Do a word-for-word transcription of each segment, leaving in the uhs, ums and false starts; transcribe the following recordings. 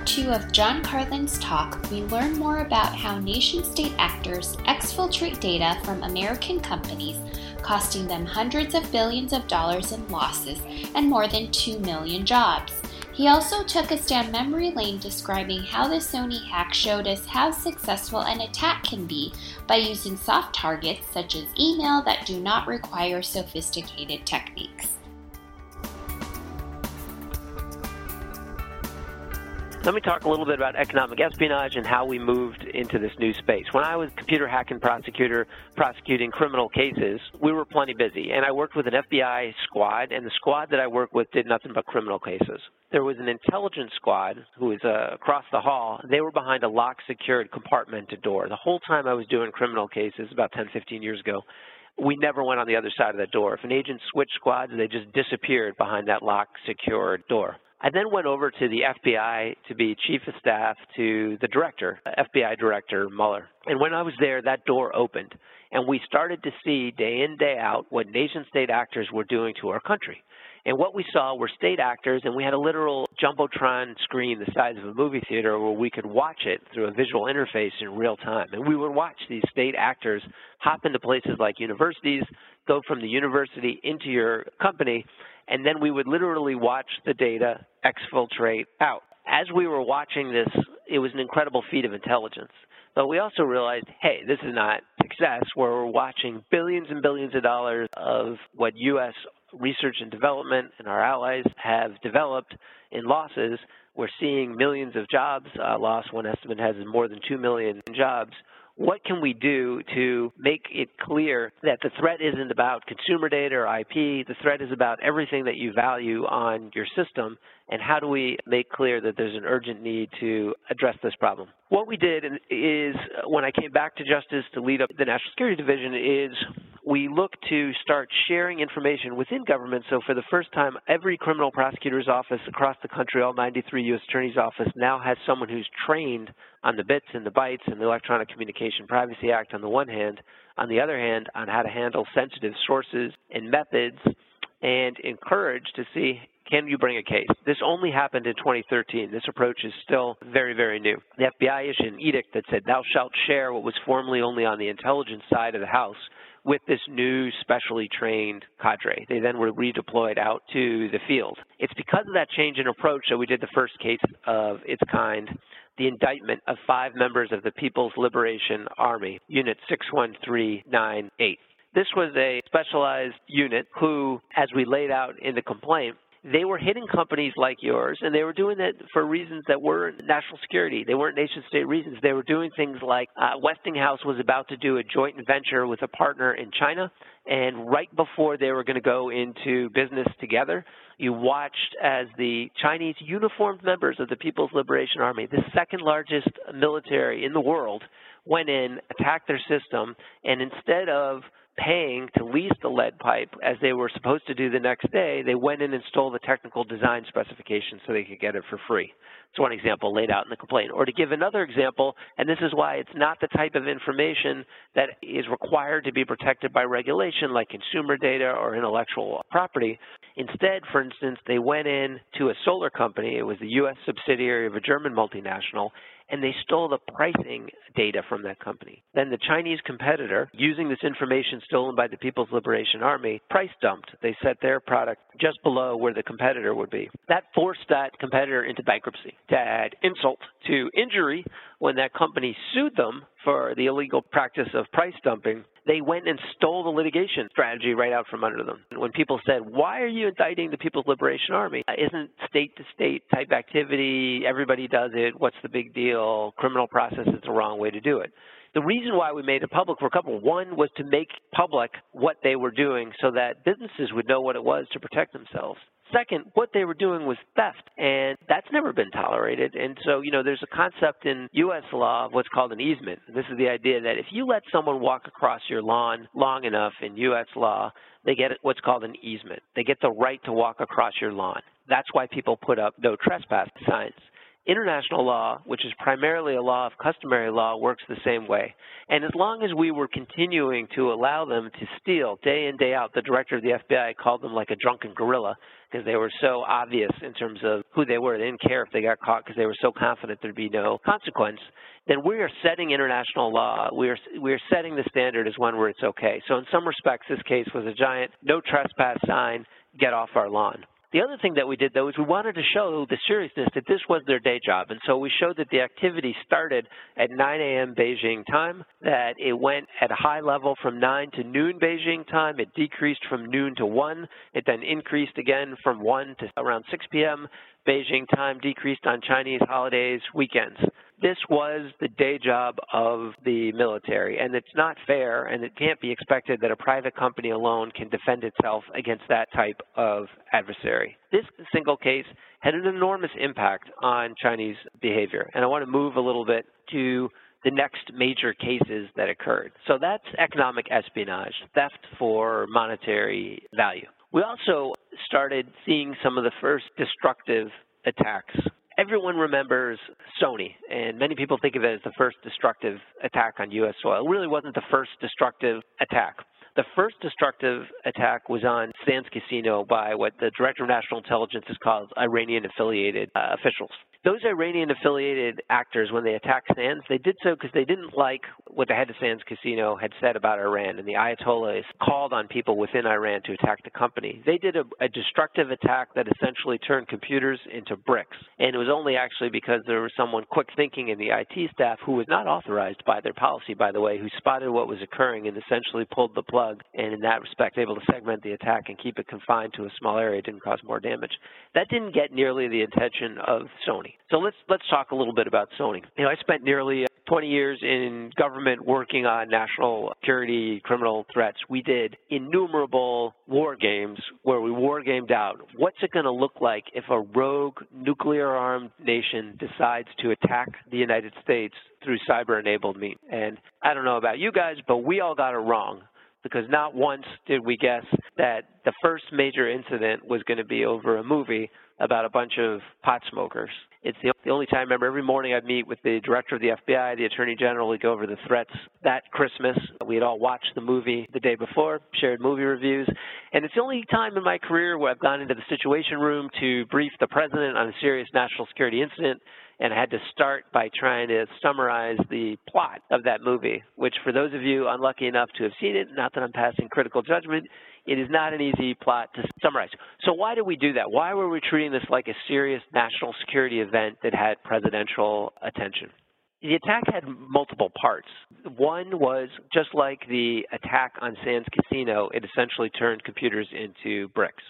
part two of John Carlin's talk, we learn more about how nation-state actors exfiltrate data from American companies, costing them hundreds of billions of dollars in losses and more than two million jobs. He also took us down memory lane describing how the Sony hack showed us how successful an attack can be by using soft targets such as email that do not require sophisticated techniques. Let me talk a little bit about economic espionage and how we moved into this new space. When I was computer hacking prosecutor prosecuting criminal cases, we were plenty busy, and I worked with an F B I squad, and the squad that I worked with did nothing but criminal cases. There was an intelligence squad who was uh, across the hall. They were behind a locked, secured, compartmented door. The whole time I was doing criminal cases, about ten, fifteen years ago, we never went on the other side of that door. If an agent switched squads, they just disappeared behind that locked, secured door. I then went over to the F B I to be chief of staff to the director, F B I director Mueller. And when I was there, that door opened, and we started to see day in, day out what nation-state actors were doing to our country. And what we saw were state actors, and we had a literal jumbotron screen the size of a movie theater where we could watch it through a visual interface in real time. And we would watch these state actors hop into places like universities, go from the university into your company, and then we would literally watch the data exfiltrate out. As we were watching this, it was an incredible feat of intelligence. But we also realized, hey, this is not success, where we're watching billions and billions of dollars of what U S research and development and our allies have developed in losses. We're seeing millions of jobs uh, lost. One estimate has more than two million jobs. What can we do to make it clear that the threat isn't about consumer data or I P? The threat is about everything that you value on your system, and how do we make clear that there's an urgent need to address this problem? What we did is, when I came back to Justice to lead up the National Security Division, is we look to start sharing information within government. So for the first time, every criminal prosecutor's office across the country, all ninety-three U S attorneys' office, now has someone who's trained on the bits and the bytes and the Electronic Communication Privacy Act on the one hand, on the other hand, on how to handle sensitive sources and methods, and encourage to see, can you bring a case? This only happened in twenty thirteen. This approach is still very, very new. The F B I issued an edict that said, thou shalt share what was formerly only on the intelligence side of the house with this new specially trained cadre. They then were redeployed out to the field. It's because of that change in approach that we did the first case of its kind, the indictment of five members of the People's Liberation Army, Unit six one three nine eight. This was a specialized unit who, as we laid out in the complaint, they were hitting companies like yours, and they were doing that for reasons that weren't national security. They weren't nation-state reasons. They were doing things like uh, Westinghouse was about to do a joint venture with a partner in China, and right before they were going to go into business together, you watched as the Chinese uniformed members of the People's Liberation Army, the second largest military in the world, went in, attacked their system, and instead of paying to lease the lead pipe as they were supposed to do the next day, they went in and stole the technical design specifications so they could get it for free. It's one example laid out in the complaint. Or to give another example, and this is why it's not the type of information that is required to be protected by regulation like consumer data or intellectual property. Instead, for instance, they went in to a solar company. It was the U S subsidiary of a German multinational, and they stole the pricing data from that company. Then the Chinese competitor, using this information stolen by the People's Liberation Army, price dumped. They set their product just below where the competitor would be. That forced that competitor into bankruptcy. To add insult to injury, when that company sued them for the illegal practice of price dumping, they went and stole the litigation strategy right out from under them. When people said, why are you indicting the People's Liberation Army? Isn't state-to-state type activity, everybody does it, what's the big deal, criminal process is the wrong way to do it. The reason why we made it public were a couple. One was to make public what they were doing so that businesses would know what it was to protect themselves. Second, what they were doing was theft, and that's never been tolerated. And so, you know, there's a concept in U S law of what's called an easement. This is the idea that if you let someone walk across your lawn long enough in U S law, they get what's called an easement. They get the right to walk across your lawn. That's why people put up no trespass signs. international law, which is primarily a law of customary law, works the same way. And as long as we were continuing to allow them to steal day in, day out, the director of the F B I called them like a drunken gorilla because they were so obvious in terms of who they were. They didn't care if they got caught because they were so confident there'd be no consequence. Then we are setting international law. We are, we are setting the standard as one where it's okay. So in some respects, this case was a giant no trespass sign, get off our lawn. The other thing that we did, though, is we wanted to show the seriousness that this was their day job. And so we showed that the activity started at nine A M Beijing time, that it went at a high level from nine to noon Beijing time. It decreased from noon to one. It then increased again from one to around six P M Beijing time, decreased on Chinese holidays, weekends. This was the day job of the military, and it's not fair, and it can't be expected that a private company alone can defend itself against that type of adversary. This single case had an enormous impact on Chinese behavior, and I want to move a little bit to the next major cases that occurred. So that's economic espionage, theft for monetary value. We also started seeing some of the first destructive attacks. Everyone remembers Sony, and many people think of it as the first destructive attack on U S soil. It really wasn't the first destructive attack. The first destructive attack was on Sands Casino by what the Director of National Intelligence has called Iranian-affiliated uh, officials. Those Iranian-affiliated actors, when they attacked Sands, they did so because they didn't like what the head of Sands Casino had said about Iran, and the Ayatollahs called on people within Iran to attack the company. They did a, a destructive attack that essentially turned computers into bricks, and it was only actually because there was someone quick-thinking in the I T staff who was not authorized by their policy, by the way, who spotted what was occurring and essentially pulled the plug, and in that respect, able to segment the attack and keep it confined to a small area. It didn't cause more damage. That didn't get nearly the attention of Sony. So let's let's talk a little bit about Sony. You know, I spent nearly twenty years in government working on national security criminal threats. We did innumerable war games where we war gamed out. What's it going to look like if a rogue nuclear-armed nation decides to attack the United States through cyber-enabled means? And I don't know about you guys, but we all got it wrong, because not once did we guess that the first major incident was going to be over a movie about a bunch of pot smokers. It's the only time I remember. Every morning I'd meet with the director of the F B I, the attorney general, we'd go over the threats. That Christmas, we had all watched the movie the day before, shared movie reviews. And it's the only time in my career where I've gone into the Situation Room to brief the president on a serious national security incident, and I had to start by trying to summarize the plot of that movie, which for those of you unlucky enough to have seen it, not that I'm passing critical judgment, it is not an easy plot to summarize. So why did we do that? Why were we treating this like a serious national security event that had presidential attention? The attack had multiple parts. One was, just like the attack on Sands Casino, it essentially turned computers into bricks.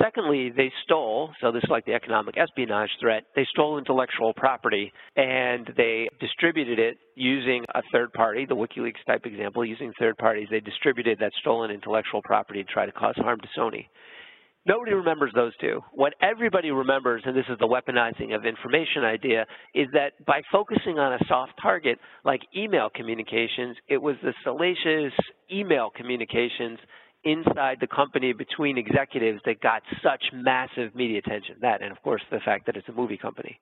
Secondly, they stole, so this is like the economic espionage threat, they stole intellectual property and they distributed it using a third party, the WikiLeaks type example, using third parties. They distributed that stolen intellectual property and tried to cause harm to Sony. Nobody remembers those two. What everybody remembers, and this is the weaponizing of information idea, is that by focusing on a soft target like email communications, it was the salacious email communications inside the company between executives that got such massive media attention. That, and of course, the fact that it's a movie company.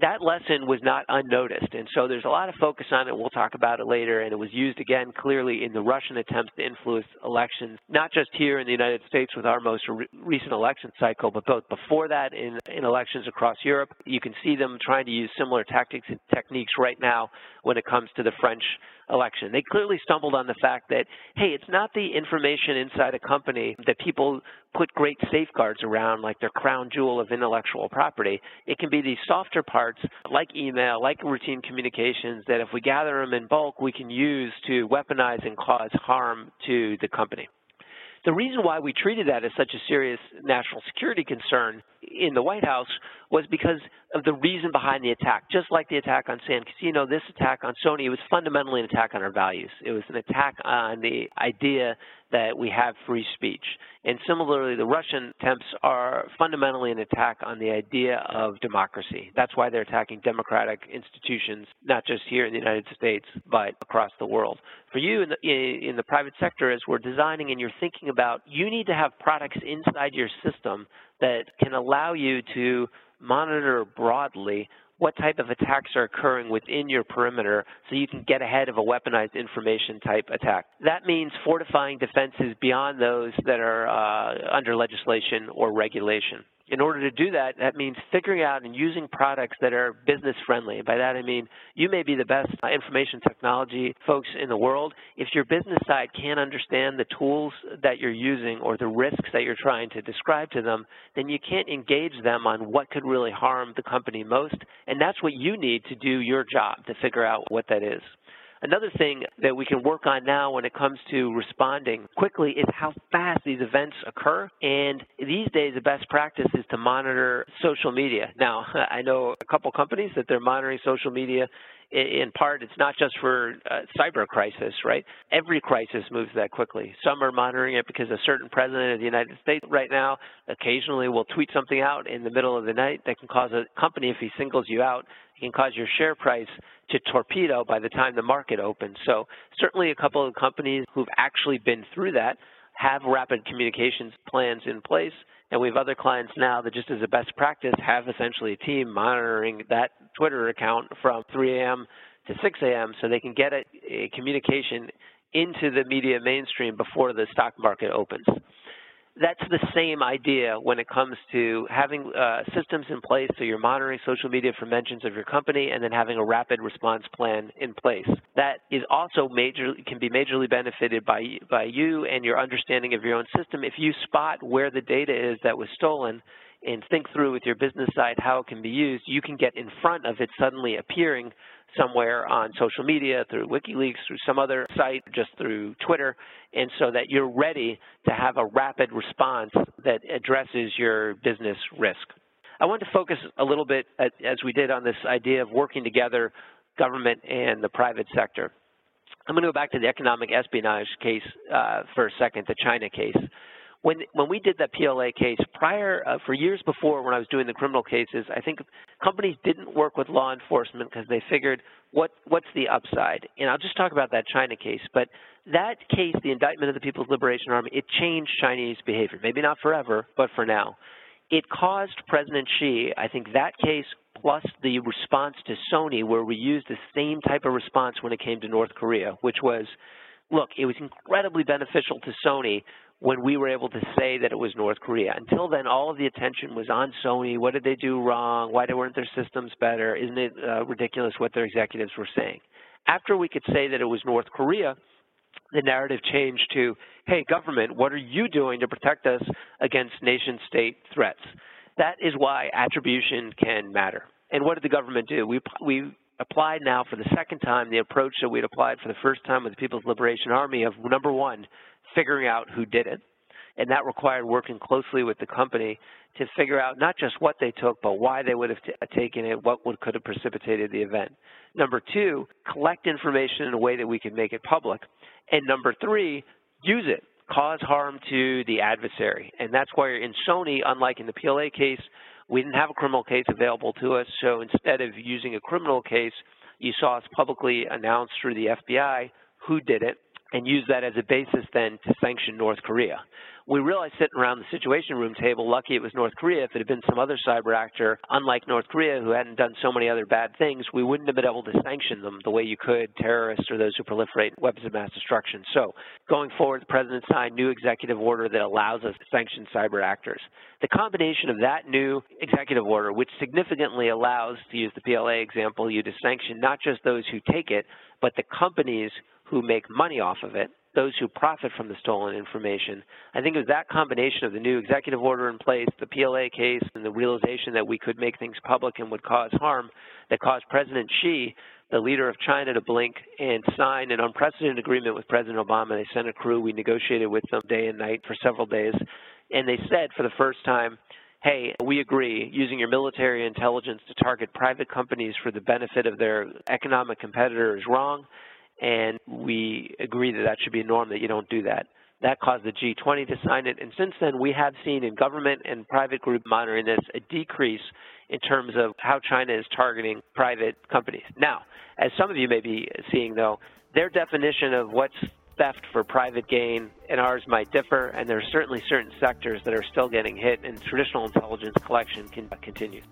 That lesson was not unnoticed, and so there's a lot of focus on it. We'll talk about it later, and it was used again clearly in the Russian attempts to influence elections, not just here in the United States with our most re recent election cycle, but both before that in, in elections across Europe. You can see them trying to use similar tactics and techniques right now when it comes to the French election. They clearly stumbled on the fact that, hey, it's not the information inside a company that people put great safeguards around, like their crown jewel of intellectual property. It can be these softer parts, like email, like routine communications, that if we gather them in bulk, we can use to weaponize and cause harm to the company. The reason why we treated that as such a serious national security concern in the White House was because of the reason behind the attack. Just like the attack on Sands Casino, this attack on Sony was fundamentally an attack on our values. It was an attack on the idea that we have free speech. And similarly, the Russian attempts are fundamentally an attack on the idea of democracy. That's why they're attacking democratic institutions, not just here in the United States, but across the world. For you in the, in the private sector, as we're designing and you're thinking about, you need to have products inside your system that can allow you to monitor broadly what type of attacks are occurring within your perimeter so you can get ahead of a weaponized information type attack. That means fortifying defenses beyond those that are uh, under legislation or regulation. In order to do that, that means figuring out and using products that are business-friendly. By that I mean you may be the best information technology folks in the world. If your business side can't understand the tools that you're using or the risks that you're trying to describe to them, then you can't engage them on what could really harm the company most, and that's what you need to do your job to figure out what that is. Another thing that we can work on now when it comes to responding quickly is how fast these events occur. And these days, the best practice is to monitor social media. Now, I know a couple companies that they're monitoring social media. In part, it's not just for uh, cyber crisis, right? Every crisis moves that quickly. Some are monitoring it because a certain president of the United States right now occasionally will tweet something out in the middle of the night that can cause a company, if he singles you out, it can cause your share price to torpedo by the time the market opens. So certainly a couple of companies who've actually been through that have rapid communications plans in place, and we have other clients now that just as a best practice have essentially a team monitoring that Twitter account from three A M to six A M so they can get a, a communication into the media mainstream before the stock market opens. That's the same idea when it comes to having uh, systems in place so you're monitoring social media for mentions of your company and then having a rapid response plan in place. That is also major, can be majorly benefited by, by you and your understanding of your own system if you spot where the data is that was stolen and think through with your business side how it can be used. You can get in front of it suddenly appearing somewhere on social media, through WikiLeaks, through some other site, just through Twitter, and so that you're ready to have a rapid response that addresses your business risk. I want to focus a little bit, as we did, on this idea of working together, government and the private sector. I'm going to go back to the economic espionage case uh, for a second, the China case. When, when we did that P L A case, prior, uh, for years before when I was doing the criminal cases, I think companies didn't work with law enforcement because they figured, what, what's the upside? And I'll just talk about that China case. But that case, the indictment of the People's Liberation Army, it changed Chinese behavior. Maybe not forever, but for now. It caused President Xi, I think that case plus the response to Sony, where we used the same type of response when it came to North Korea, which was, look, it was incredibly beneficial to Sony when we were able to say that it was North Korea. Until then, all of the attention was on Sony. What did they do wrong? Why weren't their systems better? Isn't it uh, ridiculous what their executives were saying? After we could say that it was North Korea, the narrative changed to, hey, government, what are you doing to protect us against nation-state threats? That is why attribution can matter. And what did the government do? We, we applied now for the second time the approach that we'd applied for the first time with the People's Liberation Army of, number one, figuring out who did it, and that required working closely with the company to figure out not just what they took, but why they would have t taken it, what would, could have precipitated the event. Number two, collect information in a way that we can make it public. And number three, use it, cause harm to the adversary. And that's why in Sony, unlike in the P L A case, we didn't have a criminal case available to us, so instead of using a criminal case, you saw us publicly announce through the F B I who did it, and use that as a basis then to sanction North Korea. We realized sitting around the Situation Room table, lucky it was North Korea. If it had been some other cyber actor, unlike North Korea, who hadn't done so many other bad things, we wouldn't have been able to sanction them the way you could terrorists or those who proliferate weapons of mass destruction. So going forward, the President signed a new executive order that allows us to sanction cyber actors. The combination of that new executive order, which significantly allows, to use the P L A example, you to sanction not just those who take it, but the companies who make money off of it, those who profit from the stolen information. I think it was that combination of the new executive order in place, the P L A case, and the realization that we could make things public and would cause harm that caused President Xi, the leader of China, to blink and sign an unprecedented agreement with President Obama. They sent a crew. We negotiated with them day and night for several days. And they said for the first time, hey, we agree, using your military intelligence to target private companies for the benefit of their economic competitor is wrong. And we agree that that should be a norm, that you don't do that. That caused the G twenty to sign it. And since then, we have seen in government and private group monitoring this a decrease in terms of how China is targeting private companies. Now, as some of you may be seeing, though, their definition of what's theft for private gain and ours might differ, and there are certainly certain sectors that are still getting hit, and traditional intelligence collection can continue.